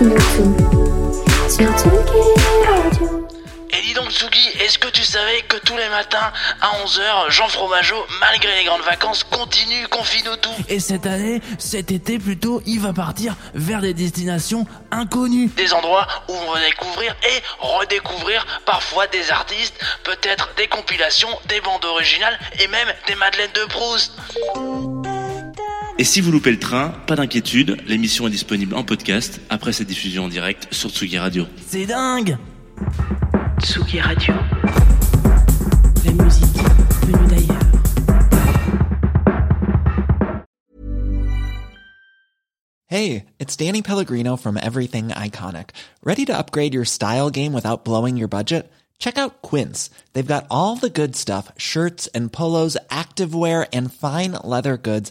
Et dis donc Tsugi, est-ce que tu savais que tous les matins à 11h, Jean Fromageau, malgré les grandes vacances, continue, confine-nous tout. Et cette année, cet été plutôt, il va partir vers des destinations inconnues. Des endroits où on va découvrir et redécouvrir parfois des artistes, peut-être des compilations, des bandes originales et même des madeleines de Proust. Et si vous loupez le train, pas d'inquiétude, l'émission est disponible en podcast après sa diffusion en direct sur Tsugi Radio. C'est dingue! Tsugi Radio. La musique venue d'ailleurs. Hey, it's Danny Pellegrino from Everything Iconic. Ready to upgrade your style game without blowing your budget? Check out Quince. They've got all the good stuff, shirts and polos, activewear and fine leather goods,